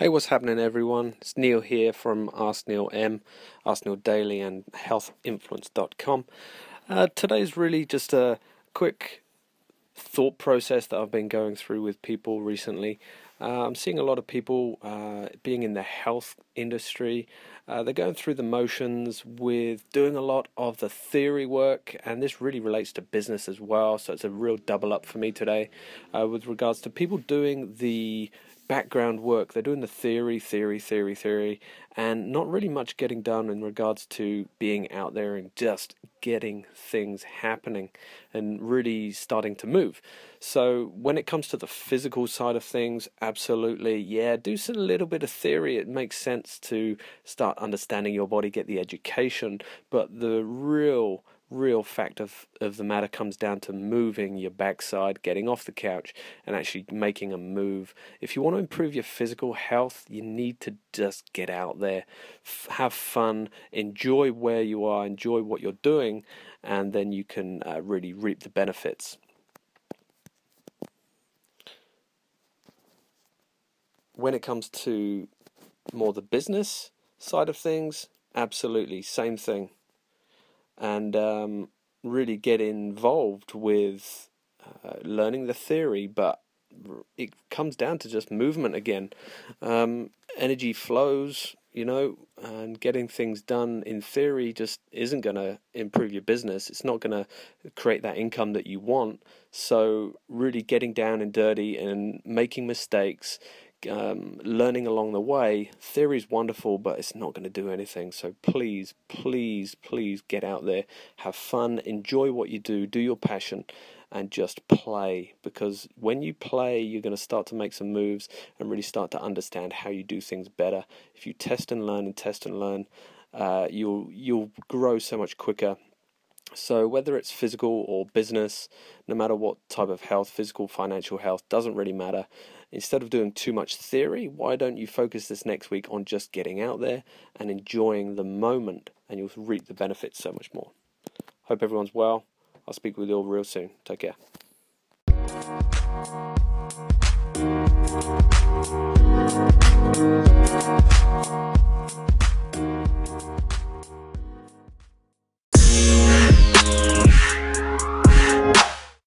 Hey, what's happening everyone? It's Neil here from Ask Neil Daily and HealthInfluence.com. Today's really just a quick thought process that I've been going through with people recently. I'm seeing a lot of people being in the health industry. They're going through the motions with doing a lot of the theory work, and this really relates to business as well, so it's a real double up for me today with regards to people doing the background work. They're doing the theory, and not really much getting done in regards to being out there and just getting things happening and really starting to move. So when it comes to the physical side of things, absolutely, yeah, do a little bit of theory. It makes sense to start understanding your body, get the education, but the real fact of the matter comes down to moving your backside, getting off the couch and actually making a move. If you want to improve your physical health, you need to just get out there, have fun, enjoy where you are, enjoy what you're doing, and then you can really reap the benefits. When it comes to more the business side of things, absolutely, same thing. And really get involved with learning the theory, but it comes down to just movement again. Energy flows, and getting things done in theory just isn't going to improve your business. It's not going to create that income that you want. So really getting down and dirty and making mistakes, learning along the way. Theory is wonderful, but it's not going to do anything. So please get out there, have fun, enjoy what you do, do your passion, and just play. Because when you play, you're going to start to make some moves and really start to understand how you do things better. If you test and learn, you'll grow so much quicker. So whether it's physical or business, no matter what type of health, physical, financial health, doesn't really matter. Instead of doing too much theory, why don't you focus this next week on just getting out there and enjoying the moment, and you'll reap the benefits so much more. Hope everyone's well. I'll speak with you all real soon. Take care.